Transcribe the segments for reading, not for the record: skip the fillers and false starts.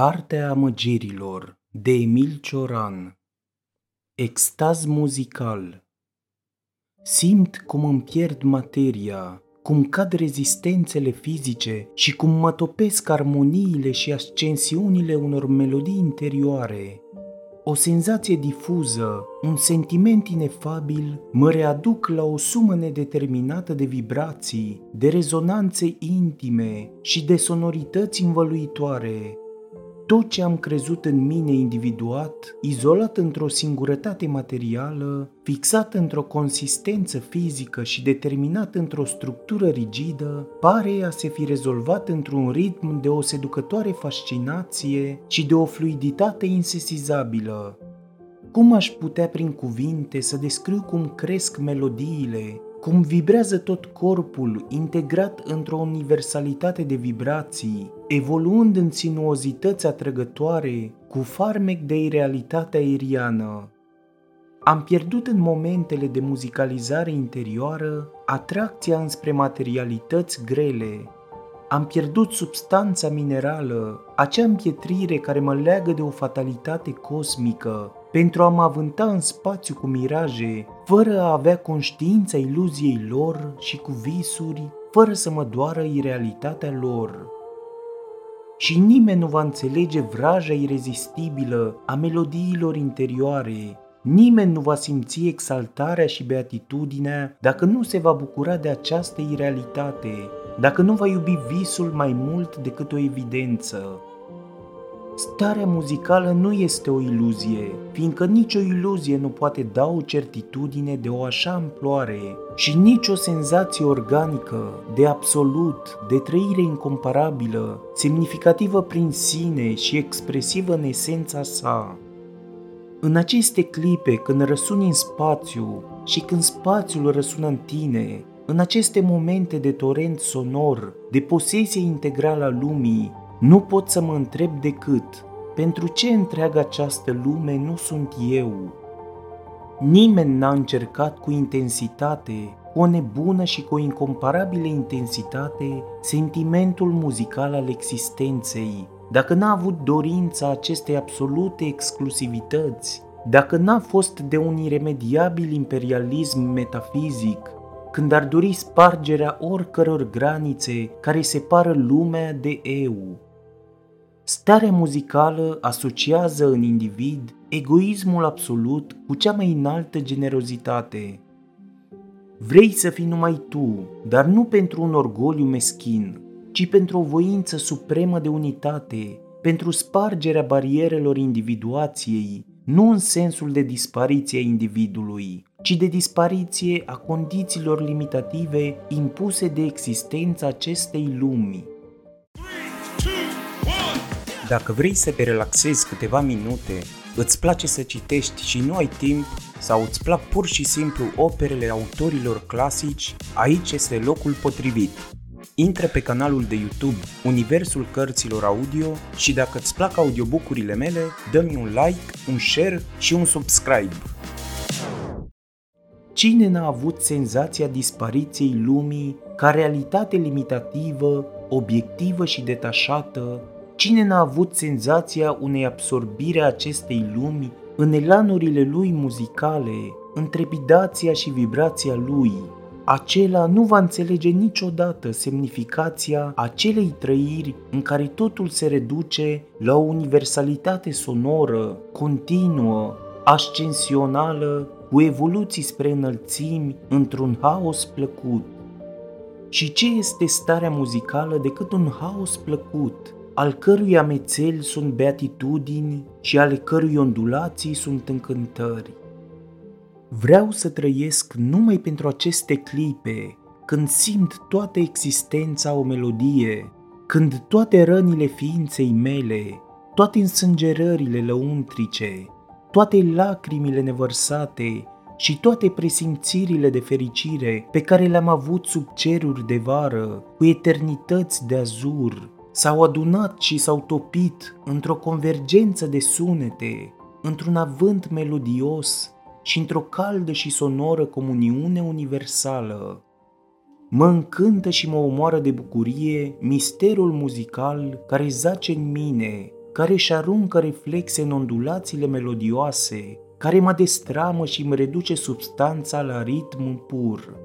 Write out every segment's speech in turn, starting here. Cartea amagirilor de Emil Cioran. Extaz muzical. Simt cum îmi pierd materia, cum cad rezistențele fizice și cum mă topesc armoniile și ascensiunile unor melodii interioare. O senzație difuză, un sentiment inefabil, mă readuc la o sumă nedeterminată de vibrații, de rezonanțe intime și de sonorități învăluitoare. Tot ce am crezut în mine individuat, izolat într-o singurătate materială, fixat într-o consistență fizică și determinat într-o structură rigidă, pare a se fi rezolvat într-un ritm de o seducătoare fascinație și de o fluiditate insesizabilă. Cum aș putea prin cuvinte să descriu cum cresc melodiile, cum vibrează tot corpul integrat într-o universalitate de vibrații, evoluând în sinuozități atrăgătoare cu farmec de irealitate aeriană. Am pierdut în momentele de muzicalizare interioară atracția înspre materialități grele. Am pierdut substanța minerală, acea împietrire care mă leagă de o fatalitate cosmică, pentru a mă avânta în spațiu cu miraje, fără a avea conștiința iluziei lor și cu visuri, fără să mă doară irealitatea lor. Și nimeni nu va înțelege vraja irezistibilă a melodiilor interioare, nimeni nu va simți exaltarea și beatitudinea dacă nu se va bucura de această irealitate, dacă nu va iubi visul mai mult decât o evidență. Starea muzicală nu este o iluzie, fiindcă nicio iluzie nu poate da o certitudine de o așa amploare și nicio senzație organică, de absolut, de trăire incomparabilă, semnificativă prin sine și expresivă în esența sa. În aceste clipe, când răsuni în spațiu și când spațiul răsună în tine, în aceste momente de torent sonor, de posesie integrală a lumii, nu pot să mă întreb decât, pentru ce întreagă această lume nu sunt eu? Nimeni n-a încercat cu intensitate, cu o nebună și cu o incomparabilă intensitate, sentimentul muzical al existenței, dacă n-a avut dorința acestei absolute exclusivități, dacă n-a fost de un iremediabil imperialism metafizic, când ar dori spargerea oricăror granițe care separă lumea de eu. Starea muzicală asociază în individ egoismul absolut cu cea mai înaltă generozitate. Vrei să fii numai tu, dar nu pentru un orgoliu meschin, ci pentru o voință supremă de unitate, pentru spargerea barierelor individuației, nu în sensul de dispariție a individului, ci de dispariție a condițiilor limitative impuse de existența acestei lumi. 3, 2, 1. Dacă vrei să te relaxezi câteva minute, îți place să citești și nu ai timp, sau îți plac pur și simplu operele autorilor clasici, aici este locul potrivit. Intră pe canalul de YouTube Universul Cărților Audio și dacă îți plac audiobook-urile mele, dă-mi un like, un share și un subscribe. Cine n-a avut senzația dispariției lumii ca realitate limitativă, obiectivă și detașată? Cine n-a avut senzația unei absorbire a acestei lumi în elanurile lui muzicale, în trepidația și vibrația lui? Acela nu va înțelege niciodată semnificația acelei trăiri în care totul se reduce la o universalitate sonoră, continuă, ascensională, cu evoluții spre înălțimi, într-un haos plăcut. Și ce este starea muzicală decât un haos plăcut, al cărui amețeli sunt beatitudini și ale cărui ondulații sunt încântări? Vreau să trăiesc numai pentru aceste clipe, când simt toată existența o melodie, când toate rănile ființei mele, toate însângerările lăuntrice, toate lacrimile nevărsate și toate presimțirile de fericire pe care le-am avut sub ceruri de vară, cu eternități de azur, s-au adunat și s-au topit într-o convergență de sunete, într-un avânt melodios și într-o caldă și sonoră comuniune universală. Mă încântă și mă omoară de bucurie misterul muzical care zace în mine, care își aruncă reflexe în ondulațiile melodioase, care mă destramă și îmi reduce substanța la ritmul pur.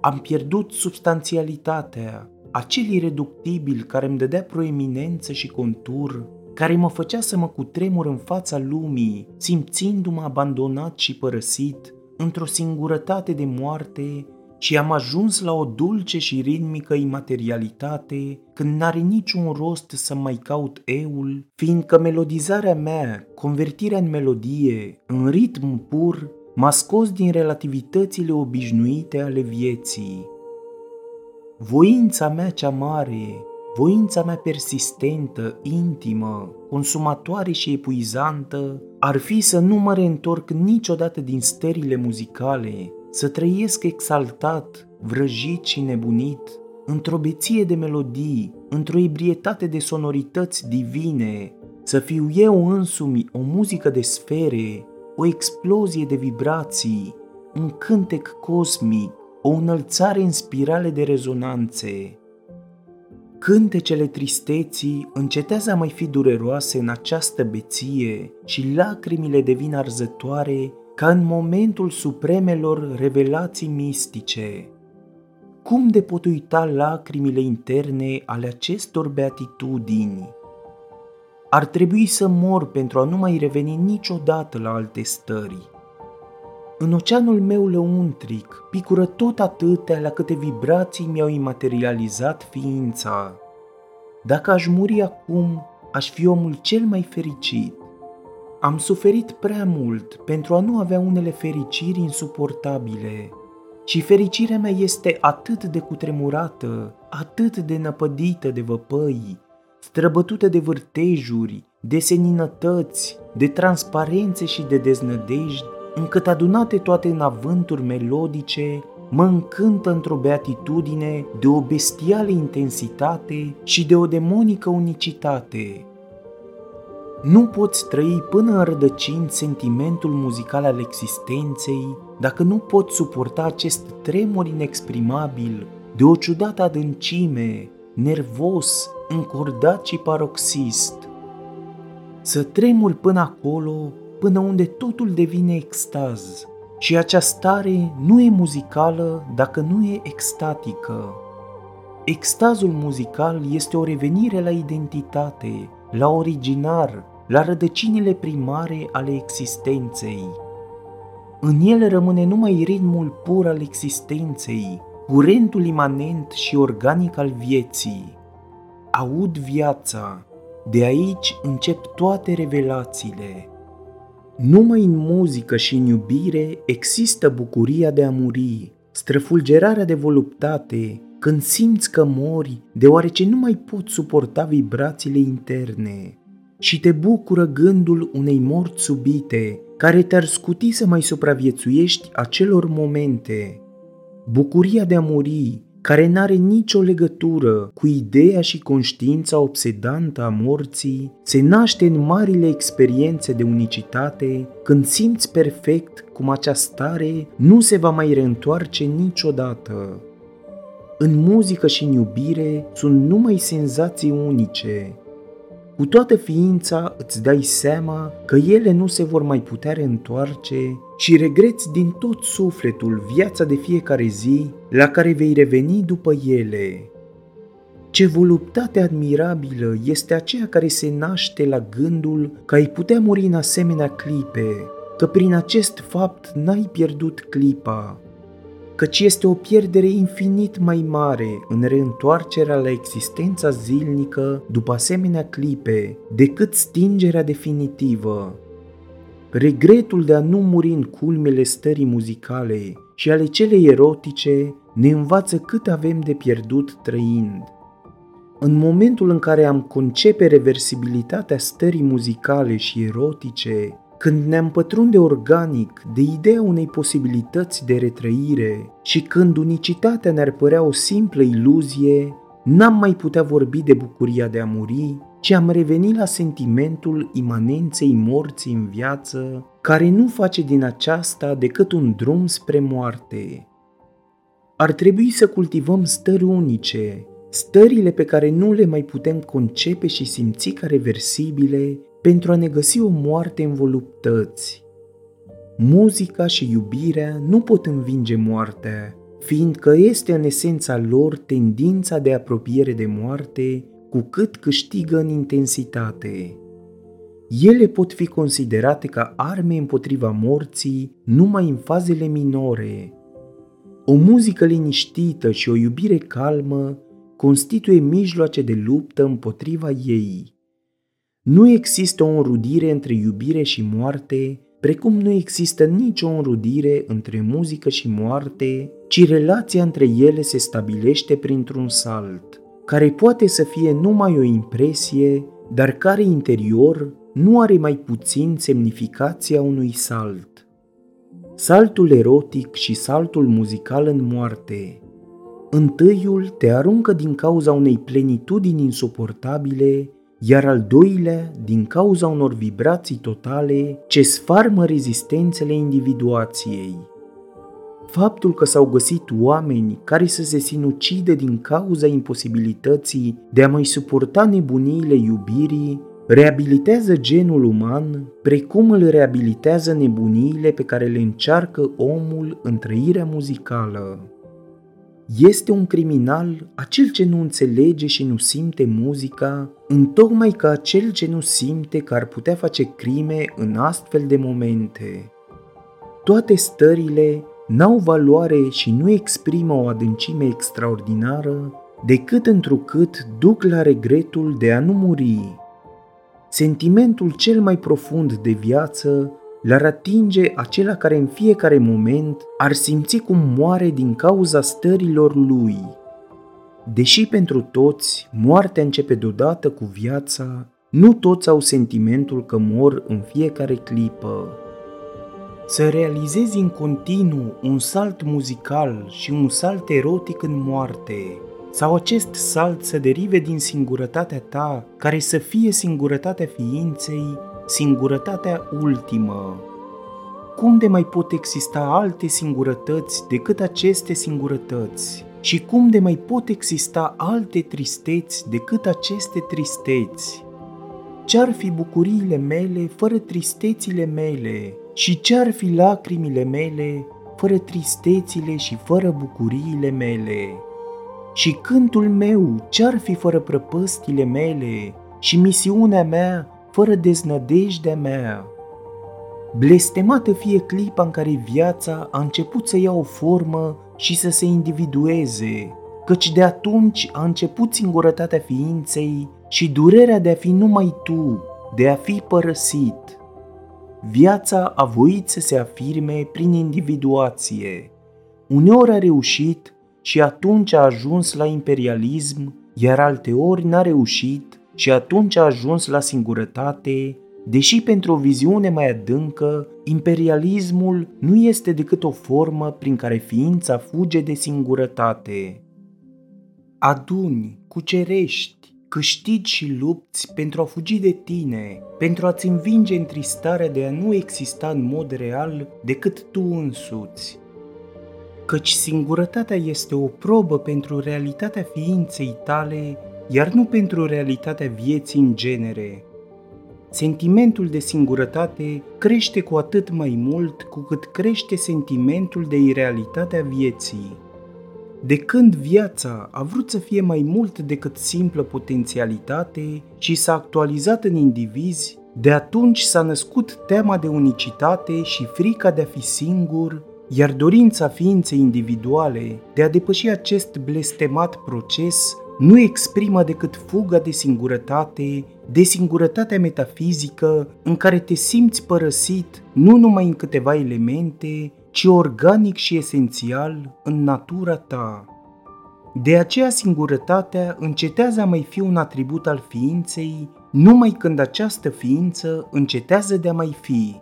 Am pierdut substanțialitatea, acel ireductibil care îmi dădea proeminență și contur, care mă făcea să mă cutremur în fața lumii, simțindu-mă abandonat și părăsit, într-o singurătate de moarte, și am ajuns la o dulce și ritmică imaterialitate, când n-are niciun rost să mai caut eul, fiindcă melodizarea mea, convertirea în melodie, în ritm pur, m-a scos din relativitățile obișnuite ale vieții. Voința mea cea mare, voința mea persistentă, intimă, consumatoare și epuizantă, ar fi să nu mă reîntorc niciodată din stările muzicale, să trăiesc exaltat, vrăjit și nebunit, într-o beție de melodii, într-o ebrietate de sonorități divine, să fiu eu însumi o muzică de sfere, o explozie de vibrații, un cântec cosmic, o înălțare în spirale de rezonanțe. Cântecele tristeții încetează a mai fi dureroase în această beție și lacrimile devin arzătoare ca în momentul supremelor revelații mistice. Cum de pot uita lacrimile interne ale acestor beatitudini? Ar trebui să mor pentru a nu mai reveni niciodată la alte stări. În oceanul meu lăuntric picură tot atâtea la câte vibrații mi-au imaterializat ființa. Dacă aș muri acum, aș fi omul cel mai fericit. Am suferit prea mult pentru a nu avea unele fericiri insuportabile. Și fericirea mea este atât de cutremurată, atât de năpădită de văpăi, străbătută de vârtejuri, de seninătăți, de transparențe și de deznădejdi, încât adunate toate în avânturi melodice, mă încântă într-o beatitudine de o bestială intensitate și de o demonică unicitate. Nu poți trăi până în rădăcini sentimentul muzical al existenței dacă nu poți suporta acest tremur inexprimabil, de o ciudată adâncime, nervos, încordat și paroxist. Să tremuri până acolo, până unde totul devine extaz, și acea stare nu e muzicală dacă nu e extatică. Extazul muzical este o revenire la identitate, la originar, la rădăcinile primare ale existenței. În el rămâne numai ritmul pur al existenței, curentul imanent și organic al vieții. Aud viața, de aici încep toate revelațiile. Numai în muzică și în iubire există bucuria de a muri, străfulgerarea de voluptate, când simți că mori, deoarece nu mai poți suporta vibrațiile interne. Și te bucură gândul unei morți subite, care te-ar scuti să mai supraviețuiești acelor momente. Bucuria de a muri, care n-are nicio legătură cu ideea și conștiința obsedantă a morții, se naște în marile experiențe de unicitate, când simți perfect cum acea stare nu se va mai reîntoarce niciodată. În muzică și în iubire sunt numai senzații unice. Cu toată ființa îți dai seama că ele nu se vor mai putea reîntoarce și regreți din tot sufletul viața de fiecare zi la care vei reveni după ele. Ce voluptate admirabilă este aceea care se naște la gândul că ai putea muri în asemenea clipe, că prin acest fapt n-ai pierdut clipa, căci este o pierdere infinit mai mare în reîntoarcerea la existența zilnică după asemenea clipe, decât stingerea definitivă. Regretul de a nu muri în culmele stării muzicale și ale celei erotice ne învață cât avem de pierdut trăind. În momentul în care am concepe reversibilitatea stării muzicale și erotice, când ne-am pătrunde organic de ideea unei posibilități de retrăire și când unicitatea ne-ar părea o simplă iluzie, n-am mai putea vorbi de bucuria de a muri, ci am revenit la sentimentul imanenței morții în viață, care nu face din aceasta decât un drum spre moarte. Ar trebui să cultivăm stări unice, stările pe care nu le mai putem concepe și simți ca reversibile pentru a ne găsi o moarte în voluptăți. Muzica și iubirea nu pot învinge moartea, fiindcă este în esența lor tendința de apropiere de moarte cu cât câștigă în intensitate. Ele pot fi considerate ca arme împotriva morții numai în fazele minore. O muzică liniștită și o iubire calmă constituie mijloace de luptă împotriva ei. Nu există o înrudire între iubire și moarte, precum nu există nicio înrudire între muzică și moarte, ci relația între ele se stabilește printr-un salt, care poate să fie numai o impresie, dar care interior nu are mai puțin semnificația unui salt. Saltul erotic și saltul muzical în moarte. Întâiul te aruncă din cauza unei plenitudini insuportabile, iar al doilea din cauza unor vibrații totale ce sfarmă rezistențele individuației. Faptul că s-au găsit oameni care să se sinucide din cauza imposibilității de a mai suporta nebuniile iubirii reabilitează genul uman, precum îl reabilitează nebuniile pe care le încearcă omul în trăirea muzicală. Este un criminal acel ce nu înțelege și nu simte muzica, întocmai ca acel ce nu simte că ar putea face crime în astfel de momente. Toate stările n-au valoare și nu exprimă o adâncime extraordinară, decât întrucât duc la regretul de a nu muri. Sentimentul cel mai profund de viață l-ar atinge acela care în fiecare moment ar simți cum moare din cauza stărilor lui. Deși pentru toți moartea începe deodată cu viața, nu toți au sentimentul că mor în fiecare clipă. Să realizezi în continuu un salt muzical și un salt erotic în moarte, sau acest salt să derive din singurătatea ta, care să fie singurătatea ființei, singurătatea ultimă. Cum de mai pot exista alte singurătăți decât aceste singurătăți? Și cum de mai pot exista alte tristeți decât aceste tristeți? Ce-ar fi bucuriile mele fără tristețile mele? Și ce-ar fi lacrimile mele fără tristețile și fără bucuriile mele? Și cântul meu ce-ar fi fără prăpăstile mele și misiunea mea fără deznădejdea mea? Blestemată fie clipa în care viața a început să ia o formă și să se individueze, căci de atunci a început singurătatea ființei și durerea de a fi numai tu, de a fi părăsit. Viața a voit să se afirme prin individuație. Uneori a reușit și atunci a ajuns la imperialism, iar alteori n-a reușit și atunci a ajuns la singurătate, deși pentru o viziune mai adâncă, imperialismul nu este decât o formă prin care ființa fuge de singurătate. Aduni, cucerești, câștigi și lupți pentru a fugi de tine, pentru a-ți învinge întristarea de a nu exista în mod real decât tu însuți. Căci singurătatea este o probă pentru realitatea ființei tale, iar nu pentru realitatea vieții în genere. Sentimentul de singurătate crește cu atât mai mult cu cât crește sentimentul de irealitate a vieții. De când viața a vrut să fie mai mult decât simplă potențialitate și s-a actualizat în indivizi, de atunci s-a născut teama de unicitate și frica de a fi singur, iar dorința ființei individuale de a depăși acest blestemat proces nu exprimă decât fuga de singurătatea metafizică în care te simți părăsit nu numai în câteva elemente, ci organic și esențial în natura ta. De aceea singurătatea încetează a mai fi un atribut al ființei numai când această ființă încetează de a mai fi.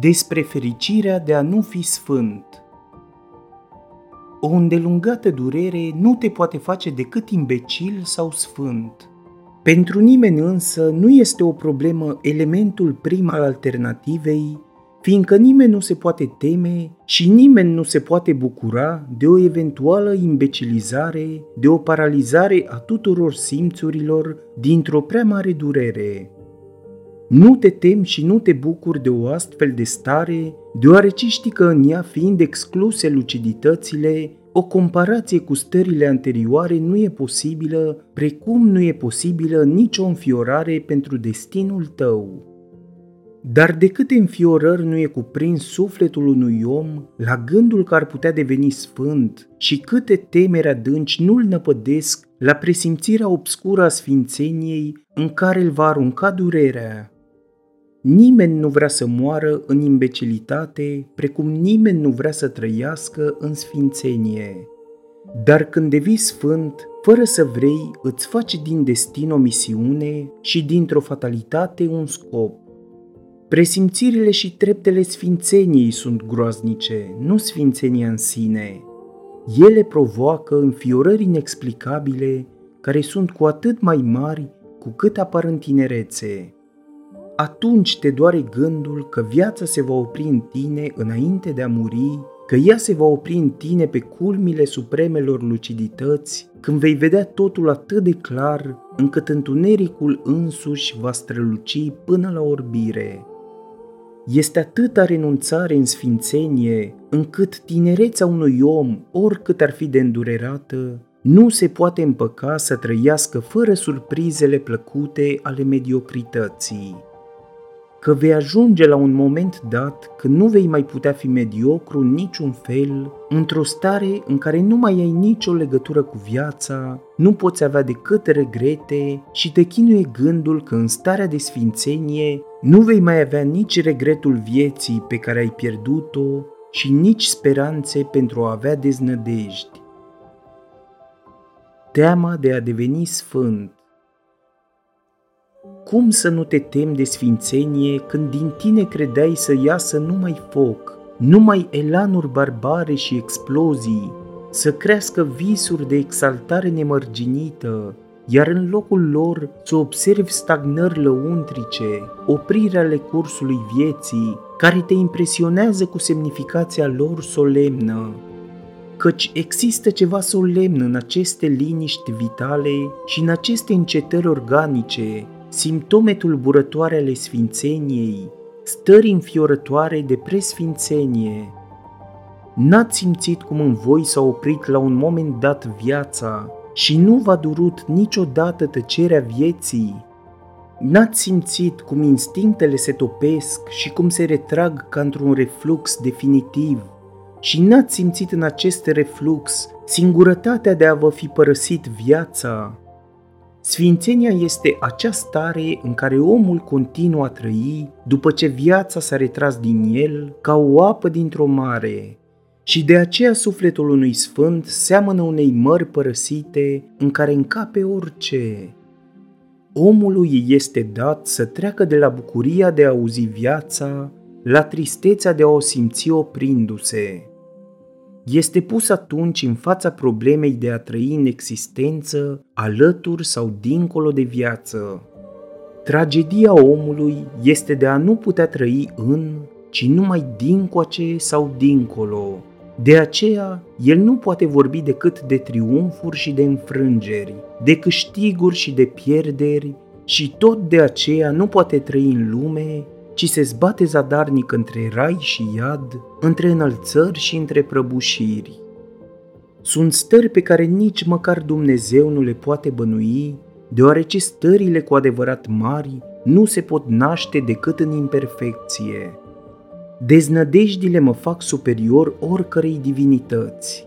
Despre fericirea de a nu fi sfânt. O îndelungată durere nu te poate face decât imbecil sau sfânt. Pentru nimeni însă nu este o problemă elementul prim al alternativei, fiindcă nimeni nu se poate teme și nimeni nu se poate bucura de o eventuală imbecilizare, de o paralizare a tuturor simțurilor dintr-o prea mare durere. Nu te temi și nu te bucuri de o astfel de stare, deoarece știi că în ea, fiind excluse luciditățile, o comparație cu stările anterioare nu e posibilă, precum nu e posibilă nicio înfiorare pentru destinul tău. Dar de câte înfiorări nu e cuprins sufletul unui om la gândul că ar putea deveni sfânt și câte temeri adânci nu-l năpădesc la presimțirea obscură a sfințeniei în care îl va arunca durerea. Nimeni nu vrea să moară în imbecilitate, precum nimeni nu vrea să trăiască în sfințenie. Dar când devii sfânt, fără să vrei, îți faci din destin o misiune și dintr-o fatalitate un scop. Presimțirile și treptele sfințeniei sunt groaznice, nu sfințenia în sine. Ele provoacă înfiorări inexplicabile, care sunt cu atât mai mari cu cât apar în tinerețe. Atunci te doare gândul că viața se va opri în tine înainte de a muri, că ea se va opri în tine pe culmile supremelor lucidități, când vei vedea totul atât de clar, încât întunericul însuși va străluci până la orbire. Este atâta renunțare în sfințenie, încât tinerețea unui om, oricât ar fi de îndurerată, nu se poate împăca să trăiască fără surprizele plăcute ale mediocrității. Că vei ajunge la un moment dat când nu vei mai putea fi mediocru în niciun fel, într-o stare în care nu mai ai nicio legătură cu viața, nu poți avea decât regrete și te chinuie gândul că în starea de sfințenie nu vei mai avea nici regretul vieții pe care ai pierdut-o și nici speranțe pentru a avea deznădejdi. Teama de a deveni sfânt. Cum să nu te temi de sfințenie când din tine credeai să iasă numai foc, numai elanuri barbare și explozii, să crească visuri de exaltare nemărginită, iar în locul lor să observi stagnări lăuntrice, oprirea ale cursului vieții, care te impresionează cu semnificația lor solemnă? Căci există ceva solemn în aceste liniști vitale și în aceste încetări organice, simptome tulburătoare ale sfințeniei, stări înfiorătoare de presfințenie. N-ați simțit cum în voi s-a oprit la un moment dat viața și nu v-a durut niciodată tăcerea vieții? N-ați simțit cum instinctele se topesc și cum se retrag ca într-un reflux definitiv? Și n-ați simțit în acest reflux singurătatea de a vă fi părăsit viața? Sfințenia este acea stare în care omul continuă a trăi după ce viața s-a retras din el ca o apă dintr-o mare și de aceea sufletul unui sfânt seamănă unei mări părăsite în care încape orice. Omului este dat să treacă de la bucuria de a auzi viața la tristețea de a o simți oprindu-se. Este pus atunci în fața problemei de a trăi în existență, alături sau dincolo de viață. Tragedia omului este de a nu putea trăi în, ci numai dincoace sau dincolo. De aceea, el nu poate vorbi decât de triumfuri și de înfrângeri, de câștiguri și de pierderi și tot de aceea nu poate trăi în lume, ci se zbate zadarnic între rai și iad, între înălțări și între prăbușiri. Sunt stări pe care nici măcar Dumnezeu nu le poate bănui, deoarece stările cu adevărat mari nu se pot naște decât în imperfecție. Deznădejdile mă fac superior oricărei divinități.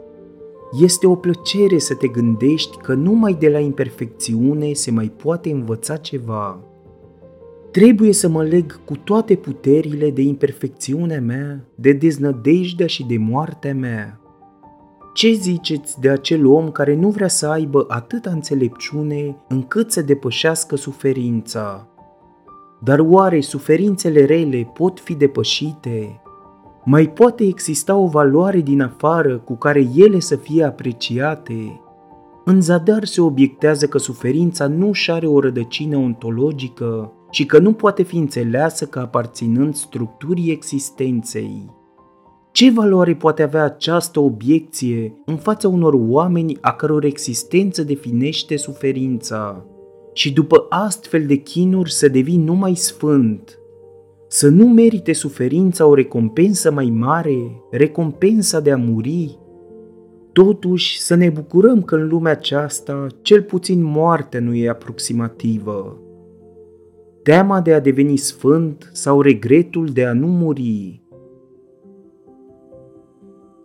Este o plăcere să te gândești că numai de la imperfecțiune se mai poate învăța ceva. Trebuie să mă leg cu toate puterile de imperfecțiunea mea, de deznădejdea și de moartea mea. Ce ziceți de acel om care nu vrea să aibă atâta înțelepciune încât să depășească suferința? Dar oare suferințele rele pot fi depășite? Mai poate exista o valoare din afară cu care ele să fie apreciate? În zadar se obiectează că suferința nu și are o rădăcină ontologică, ci că nu poate fi înțeleasă ca aparținând structurii existenței. Ce valoare poate avea această obiecție în fața unor oameni a căror existență definește suferința? Și după astfel de chinuri să devii numai sfânt, să nu merite suferința o recompensă mai mare, recompensa de a muri? Totuși, să ne bucurăm că în lumea aceasta, cel puțin moartea nu e aproximativă. Teama de a deveni sfânt sau regretul de a nu muri.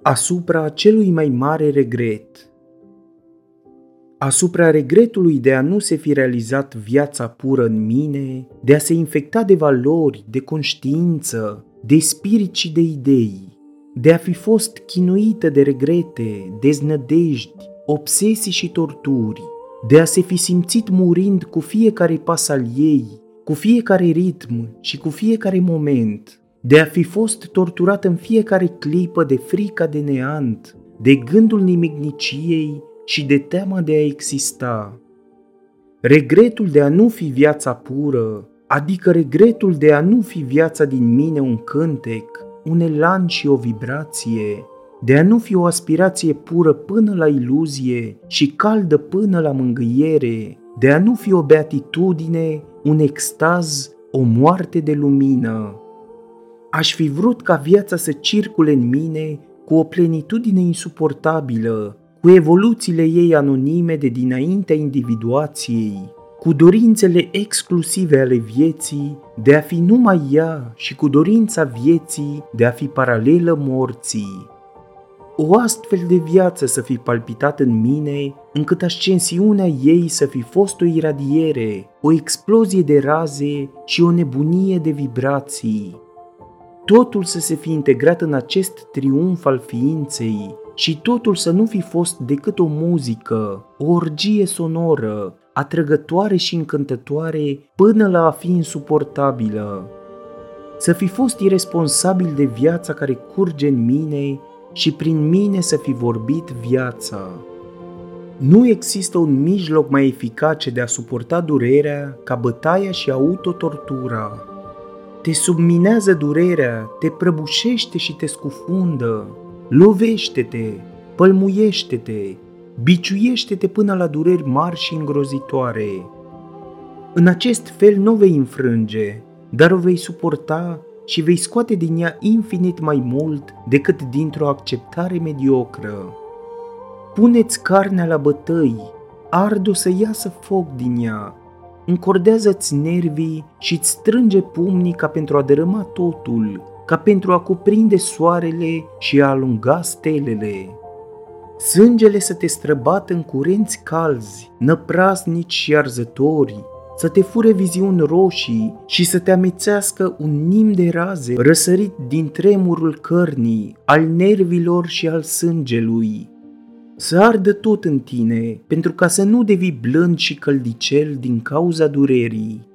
Asupra celui mai mare regret. Asupra regretului de a nu se fi realizat viața pură în mine, de a se infecta de valori, de conștiință, de spirit și de idei, de a fi fost chinuită de regrete, deznădejdi, obsesii și torturi, de a se fi simțit murind cu fiecare pas al ei, cu fiecare ritm și cu fiecare moment, de a fi fost torturat în fiecare clipă de frica de neant, de gândul nimicniciei și de teama de a exista. Regretul de a nu fi viața pură, adică regretul de a nu fi viața din mine un cântec, un elan și o vibrație, de a nu fi o aspirație pură până la iluzie și caldă până la mângâiere, de a nu fi o beatitudine, un extaz, o moarte de lumină. Aș fi vrut ca viața să circule în mine cu o plenitudine insuportabilă, cu evoluțiile ei anonime de dinaintea individuației, cu dorințele exclusive ale vieții de a fi numai ea și cu dorința vieții de a fi paralelă morții. O astfel de viață să fi palpitat în mine, încât ascensiunea ei să fi fost o iradiere, o explozie de raze și o nebunie de vibrații. Totul să se fi integrat în acest triumf al ființei și totul să nu fi fost decât o muzică, o orgie sonoră, atrăgătoare și încântătoare până la a fi insuportabilă. Să fi fost iresponsabil de viața care curge în mine și prin mine să fi vorbit viața. Nu există un mijloc mai eficace de a suporta durerea ca bătaia și autotortura. Te subminează durerea, te prăbușește și te scufundă, lovește-te, pălmuiește-te, biciuiește-te până la dureri mari și îngrozitoare. În acest fel nu vei înfrânge, dar o vei suporta și vei scoate din ea infinit mai mult decât dintr-o acceptare mediocră. Pune-ți carnea la bătăi, arde-o să iasă foc din ea, încordează-ți nervii și-ți strânge pumnii ca pentru a dărâma totul, ca pentru a cuprinde soarele și a alunga stelele. Sângele să te străbată în curenți calzi, năprasnici și arzători, să te fure viziuni roșii și să te amețească un nim de raze răsărit din tremurul cărnii, al nervilor și al sângelui. Să ardă tot în tine, pentru ca să nu devii blând și căldicel din cauza durerii.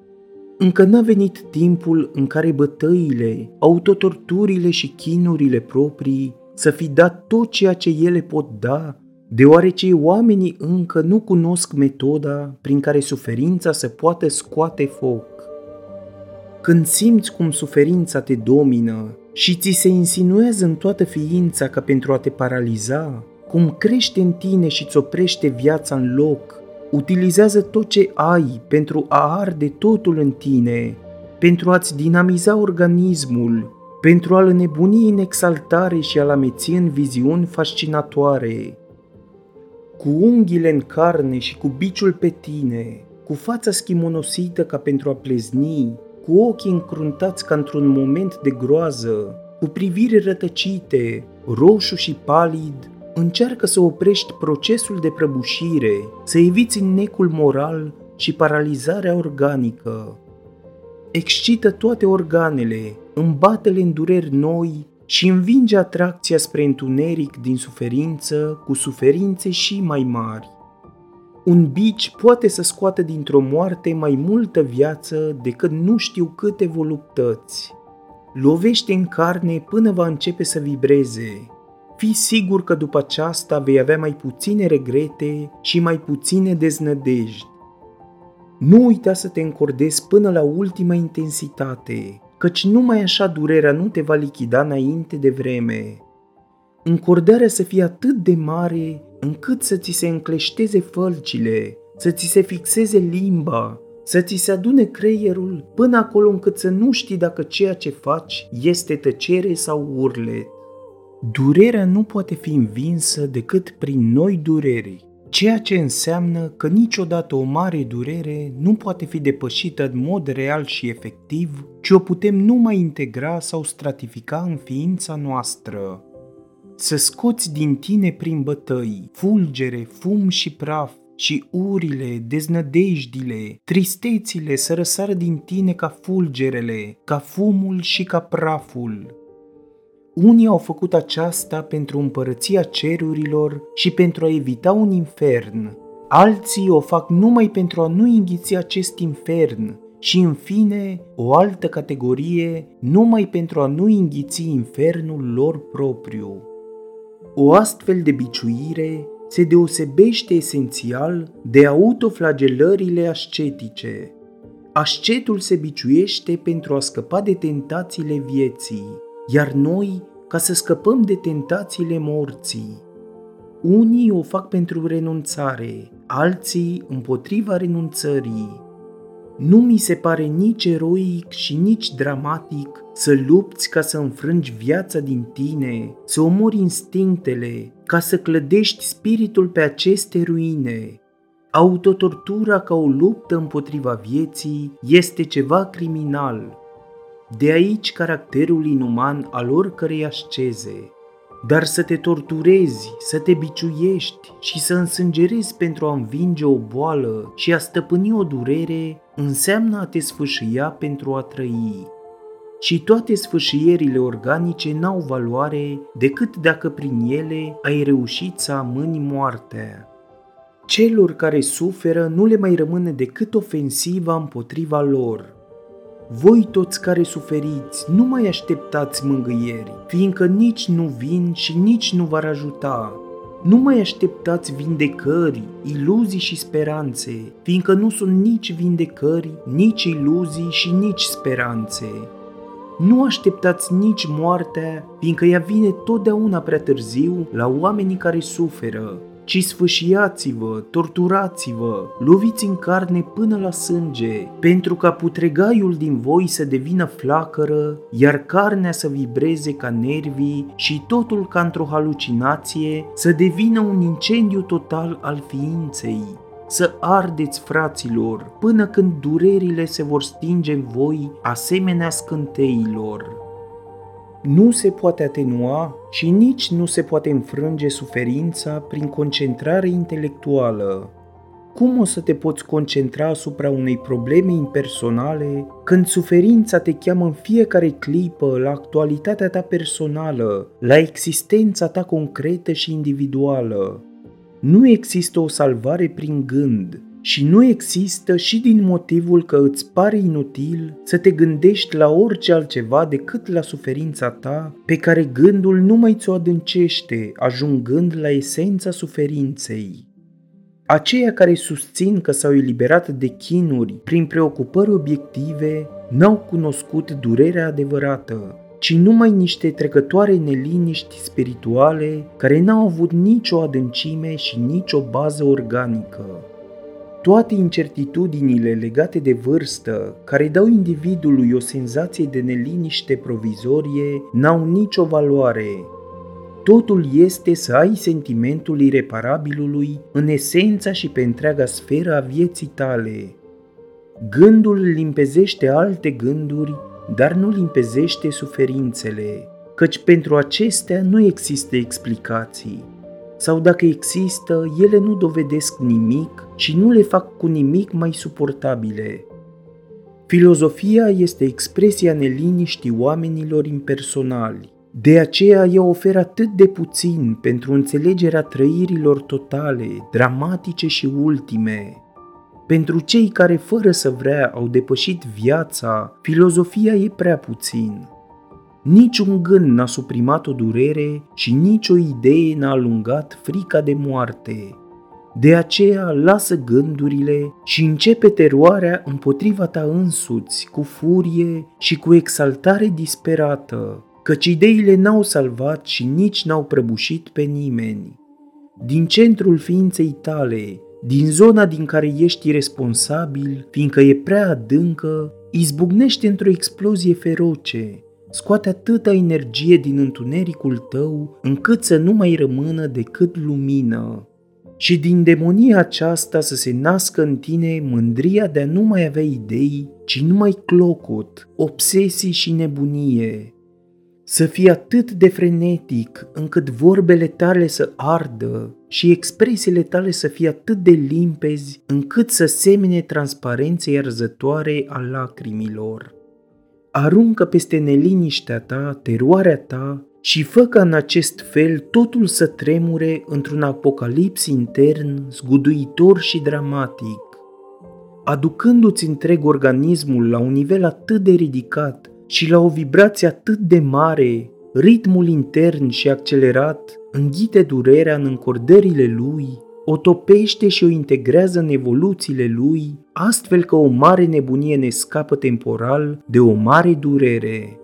Încă n-a venit timpul în care bătăile, autotorturile și chinurile proprii să fi dat tot ceea ce ele pot da, deoarece oamenii încă nu cunosc metoda prin care suferința se poate scoate foc. Când simți cum suferința te domină și ți se insinuează în toată ființa ca pentru a te paraliza, cum crește în tine și îți oprește viața în loc, utilizează tot ce ai pentru a arde totul în tine, pentru a-ți dinamiza organismul, pentru a-l înnebuni în exaltare și a-l ameți în viziuni fascinatoare. Cu unghiile în carne și cu biciul pe tine, cu fața schimonosită ca pentru a plezni, cu ochii încruntați ca într-un moment de groază, cu priviri rătăcite, roșu și palid, încearcă să oprești procesul de prăbușire, să eviți necul moral și paralizarea organică. Excită toate organele, îmbate-le în dureri noi și învinge atracția spre întuneric din suferință cu suferințe și mai mari. Un bici poate să scoată dintr-o moarte mai multă viață decât nu știu câte voluptăți. Lovește în carne până va începe să vibreze. Fii sigur că după aceasta vei avea mai puține regrete și mai puține deznădejdi. Nu uita să te încordezi până la ultima intensitate, căci numai așa durerea nu te va lichida înainte de vreme. Încordarea să fie atât de mare încât să ți se încleșteze fălcile, să ți se fixeze limba, să ți se adune creierul până acolo încât să nu știi dacă ceea ce faci este tăcere sau urlet. Durerea nu poate fi învinsă decât prin noi dureri, ceea ce înseamnă că niciodată o mare durere nu poate fi depășită în mod real și efectiv, ci o putem numai integra sau stratifica în ființa noastră. Să scoți din tine prin bătăi, fulgere, fum și praf, și urile, deznădejdile, tristețile să răsară din tine ca fulgerele, ca fumul și ca praful. Unii au făcut aceasta pentru împărăția cerurilor și pentru a evita un infern, alții o fac numai pentru a nu înghiți acest infern și, în fine, o altă categorie numai pentru a nu înghiți infernul lor propriu. O astfel de biciuire se deosebește esențial de autoflagelările ascetice. Ascetul se biciuiește pentru a scăpa de tentațiile vieții, iar noi ca să scăpăm de tentațiile morții. Unii o fac pentru renunțare, alții împotriva renunțării. Nu mi se pare nici eroic și nici dramatic să lupți ca să înfrângi viața din tine, să omori instinctele, ca să clădești spiritul pe aceste ruine. Autotortura ca o luptă împotriva vieții este ceva criminal. De aici caracterul inuman al oricărei asceze. Dar să te torturezi, să te biciuiești și să însângerezi pentru a învinge o boală și a stăpâni o durere înseamnă a te sfâșia pentru a trăi. Și toate sfâșierile organice n-au valoare decât dacă prin ele ai reușit să amâni moartea. Celor care suferă nu le mai rămâne decât ofensiva împotriva lor. Voi toți care suferiți, nu mai așteptați mângâieri, fiindcă nici nu vin și nici nu v-ar ajuta. Nu mai așteptați vindecări, iluzii și speranțe, fiindcă nu sunt nici vindecări, nici iluzii și nici speranțe. Nu așteptați nici moartea, fiindcă ea vine totdeauna prea târziu la oamenii care suferă, ci sfâșiați-vă, torturați-vă, loviți în carne până la sânge, pentru ca putregaiul din voi să devină flacără, iar carnea să vibreze ca nervii și totul ca într-o halucinație să devină un incendiu total al ființei. Să ardeți, fraților, până când durerile se vor stinge în voi asemenea scânteilor. Nu se poate atenua și nici nu se poate înfrânge suferința prin concentrare intelectuală. Cum o să te poți concentra asupra unei probleme impersonale când suferința te cheamă în fiecare clipă la actualitatea ta personală, la existența ta concretă și individuală? Nu există o salvare prin gând și nu există și din motivul că îți pare inutil să te gândești la orice altceva decât la suferința ta, pe care gândul numai ți-o adâncește, ajungând la esența suferinței. Aceia care susțin că s-au eliberat de chinuri prin preocupări obiective n-au cunoscut durerea adevărată, ci numai niște trecătoare neliniști spirituale care n-au avut nicio adâncime și nicio bază organică. Toate incertitudinile legate de vârstă, care dau individului o senzație de neliniște provizorie, n-au nicio valoare. Totul este să ai sentimentul ireparabilului în esența și pe întreaga sferă a vieții tale. Gândul limpezește alte gânduri, dar nu limpezește suferințele, căci pentru acestea nu există explicații. Sau dacă există, ele nu dovedesc nimic și nu le fac cu nimic mai suportabile. Filozofia este expresia neliniștii oamenilor impersonali. De aceea ea oferă atât de puțin pentru înțelegerea trăirilor totale, dramatice și ultime. Pentru cei care fără să vrea au depășit viața, filozofia e prea puțin. Niciun gând n-a suprimat o durere și nicio idee n-a alungat frica de moarte. De aceea lasă gândurile și începe teroarea împotriva ta însuți, cu furie și cu exaltare disperată, căci ideile n-au salvat și nici n-au prăbușit pe nimeni. Din centrul ființei tale, din zona din care ești responsabil, fiindcă e prea adâncă, izbucnește într-o explozie feroce, scoate atâta energie din întunericul tău, încât să nu mai rămână decât lumină. Și din demonia aceasta să se nască în tine mândria de a nu mai avea idei, ci numai clocot, obsesii și nebunie. Să fii atât de frenetic încât vorbele tale să ardă și expresiile tale să fie atât de limpezi încât să semene transparenței arzătoare a lacrimilor. Aruncă peste neliniștea ta, teroarea ta și fă ca în acest fel totul să tremure într-un apocalips intern, zguduitor și dramatic. Aducându-ți întreg organismul la un nivel atât de ridicat și la o vibrație atât de mare, ritmul intern și accelerat înghite durerea în încordările lui, o topește și o integrează în evoluțiile lui, astfel că o mare nebunie ne scapă temporal de o mare durere.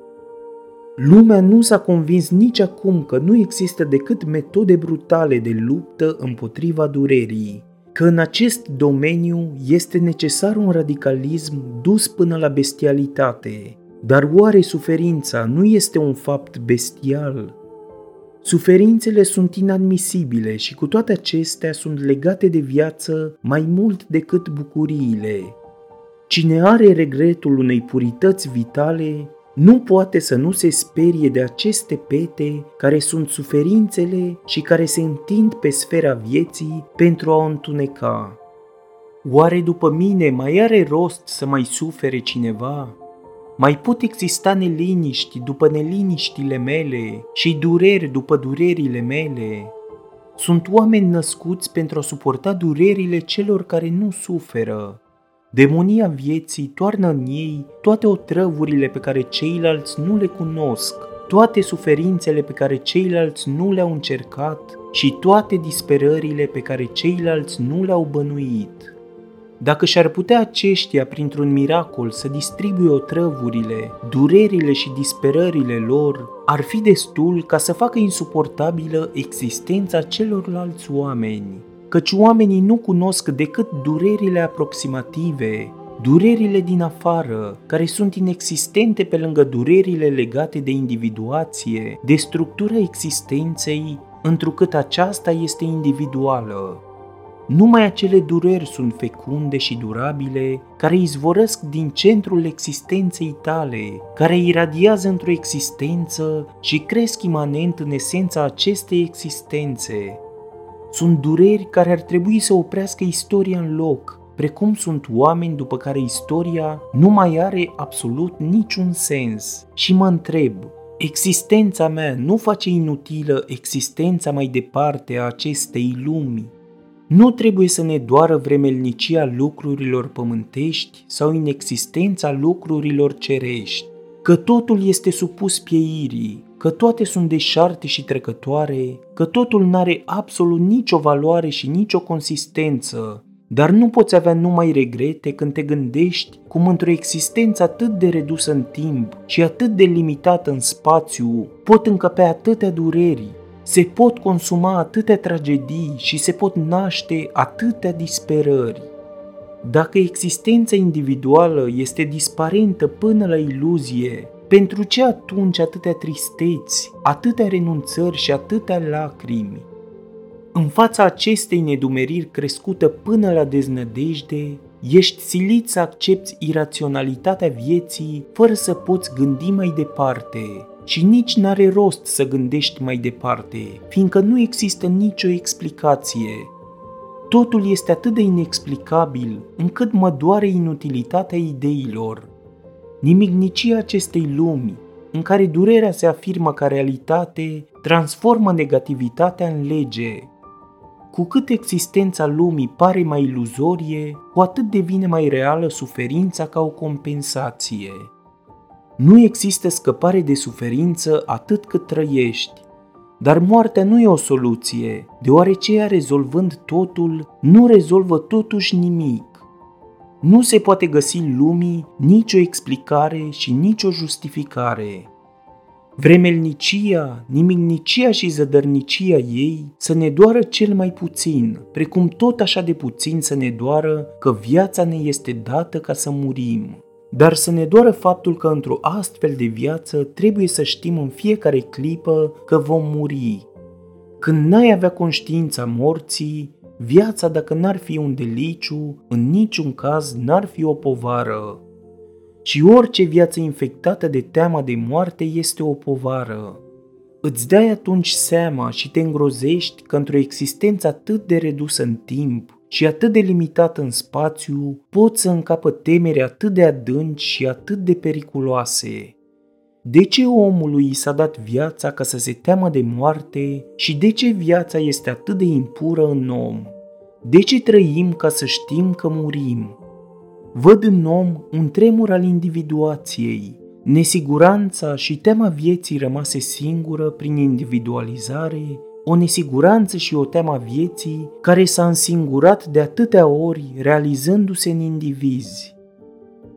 Lumea nu s-a convins nici acum că nu există decât metode brutale de luptă împotriva durerii, că în acest domeniu este necesar un radicalism dus până la bestialitate. Dar oare suferința nu este un fapt bestial? Suferințele sunt inadmisibile și cu toate acestea sunt legate de viață mai mult decât bucuriile. Cine are regretul unei purități vitale nu poate să nu se sperie de aceste pete care sunt suferințele și care se întind pe sfera vieții pentru a o întuneca. Oare după mine mai are rost să mai sufere cineva? Mai pot exista neliniști după neliniștile mele și dureri după durerile mele? Sunt oameni născuți pentru a suporta durerile celor care nu suferă. Demonia vieții toarnă în ei toate otrăvurile pe care ceilalți nu le cunosc, toate suferințele pe care ceilalți nu le-au încercat și toate disperările pe care ceilalți nu le-au bănuit. Dacă și-ar putea aceștia, printr-un miracol, să distribuie otrăvurile, durerile și disperările lor, ar fi destul ca să facă insuportabilă existența celorlalți oameni, căci oamenii nu cunosc decât durerile aproximative, durerile din afară, care sunt inexistente pe lângă durerile legate de individuație, de structura existenței, întrucât aceasta este individuală. Numai acele dureri sunt fecunde și durabile, care izvorăsc din centrul existenței tale, care iradiază într-o existență și cresc imanent în esența acestei existențe. Sunt dureri care ar trebui să oprească istoria în loc, precum sunt oameni după care istoria nu mai are absolut niciun sens. Și mă întreb, existența mea nu face inutilă existența mai departe a acestei lumi? Nu trebuie să ne doară vremelnicia lucrurilor pământești sau inexistența lucrurilor cerești, că totul este supus pieirii, că toate sunt deșarte și trecătoare, că totul n-are absolut nicio valoare și nicio consistență, dar nu poți avea numai regrete când te gândești cum într-o existență atât de redusă în timp și atât de limitată în spațiu pot încăpea atâtea dureri, se pot consuma atâtea tragedii și se pot naște atâtea disperări. Dacă existența individuală este disparentă până la iluzie, pentru ce atunci atâtea tristeți, atâtea renunțări și atâtea lacrimi? În fața acestei nedumeriri crescută până la deznădejde, ești silit să accepți iraționalitatea vieții fără să poți gândi mai departe. Și nici n-are rost să gândești mai departe, fiindcă nu există nicio explicație. Totul este atât de inexplicabil, încât mă doare inutilitatea ideilor. Nimicnicia acestei lumi, în care durerea se afirmă ca realitate, transformă negativitatea în lege. Cu cât existența lumii pare mai iluzorie, cu atât devine mai reală suferința ca o compensație. Nu există scăpare de suferință atât cât trăiești. Dar moartea nu e o soluție, deoarece ea, rezolvând totul, nu rezolvă totuși nimic. Nu se poate găsi lumii nicio explicare și nicio justificare. Vremelnicia, nimicnicia și zădărnicia ei să ne doară cel mai puțin, precum tot așa de puțin să ne doară că viața ne este dată ca să murim. Dar să ne doară faptul că într-o astfel de viață trebuie să știm în fiecare clipă că vom muri. Când n-ai avea conștiința morții, viața, dacă n-ar fi un deliciu, în niciun caz n-ar fi o povară. Și orice viață infectată de teama de moarte este o povară. Îți dai atunci seama și te îngrozești că într-o existență atât de redusă în timp și atât de limitată în spațiu, poți să încapă temeri atât de adânci și atât de periculoase. De ce omului i s-a dat viața ca să se teamă de moarte și de ce viața este atât de impură în om? De ce trăim ca să știm că murim? Văd în om un tremur al individuației, nesiguranța și teama vieții rămase singură prin individualizare, o nesiguranță și o teamă a vieții care s-a însingurat de atâtea ori realizându-se în indivizi.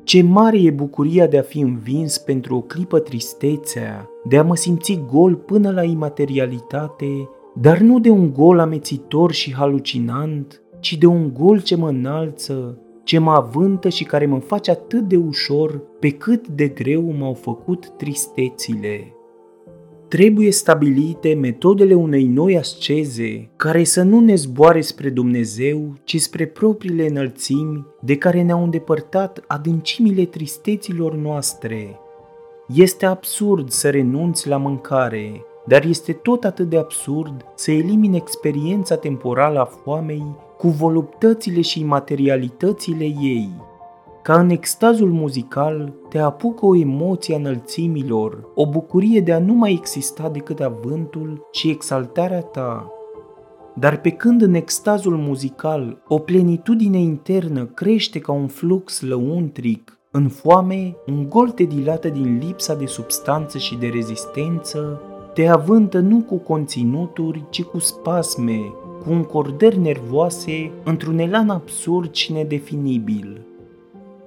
Ce mare e bucuria de a fi învins pentru o clipă tristețea, de a mă simți gol până la imaterialitate, dar nu de un gol amețitor și halucinant, ci de un gol ce mă înalță, ce mă avântă și care mă face atât de ușor pe cât de greu m-au făcut tristețile. Trebuie stabilite metodele unei noi asceze care să nu ne zboare spre Dumnezeu, ci spre propriile înălțimi de care ne-au îndepărtat adâncimile tristeților noastre. Este absurd să renunți la mâncare, dar este tot atât de absurd să elimini experiența temporală a foamei cu voluptățile și imaterialitățile ei. Ca în extazul muzical, te apucă o emoție a înălțimilor, o bucurie de a nu mai exista decât avântul și exaltarea ta. Dar pe când în extazul muzical o plenitudine internă crește ca un flux lăuntric, în foame un gol te dilată din lipsa de substanță și de rezistență, te avântă nu cu conținuturi, ci cu spasme, cu încordări nervoase, într-un elan absurd și nedefinibil.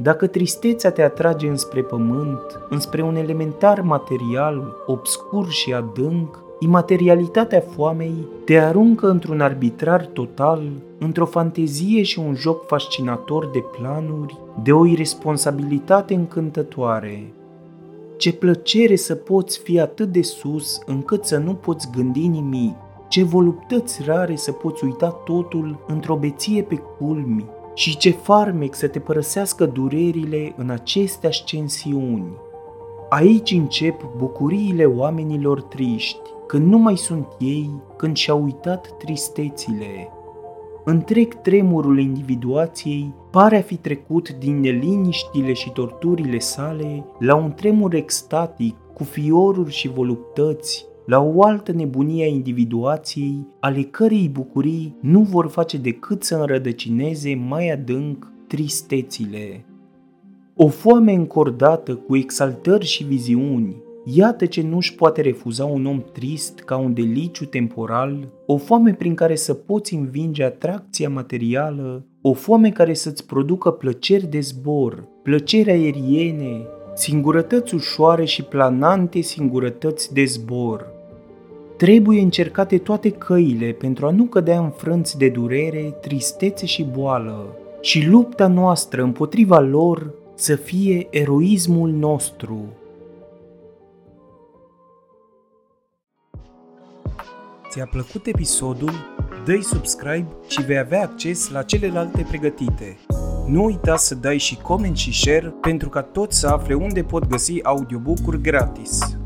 Dacă tristețea te atrage înspre pământ, înspre un elementar material, obscur și adânc, imaterialitatea foamei te aruncă într-un arbitrar total, într-o fantezie și un joc fascinator de planuri, de o iresponsabilitate încântătoare. Ce plăcere să poți fi atât de sus încât să nu poți gândi nimic, ce voluptăți rare să poți uita totul într-o beție pe culmi, și ce farmec să te părăsească durerile în aceste ascensiuni. Aici încep bucuriile oamenilor triști, când nu mai sunt ei, când și-au uitat tristețile. Întreg tremurul individuației pare a fi trecut din neliniștile și torturile sale la un tremur extatic cu fioruri și voluptăți, la o altă nebunie a individuației, ale cărei bucurii nu vor face decât să înrădăcineze mai adânc tristețile. O foame încordată cu exaltări și viziuni, iată ce nu își poate refuza un om trist ca un deliciu temporal, o foame prin care să poți învinge atracția materială, o foame care să-ți producă plăceri de zbor, plăceri aeriene, singurătăți ușoare și planante, singurătăți de zbor. Trebuie încercate toate căile pentru a nu cădea înfrânți de durere, tristețe și boală, și lupta noastră împotriva lor să fie eroismul nostru. Ți-a plăcut episodul? Dă-i subscribe și vei avea acces la celelalte pregătite. Nu uita să dai și coment și share pentru ca toți să afle unde pot găsi audiobook-uri gratis.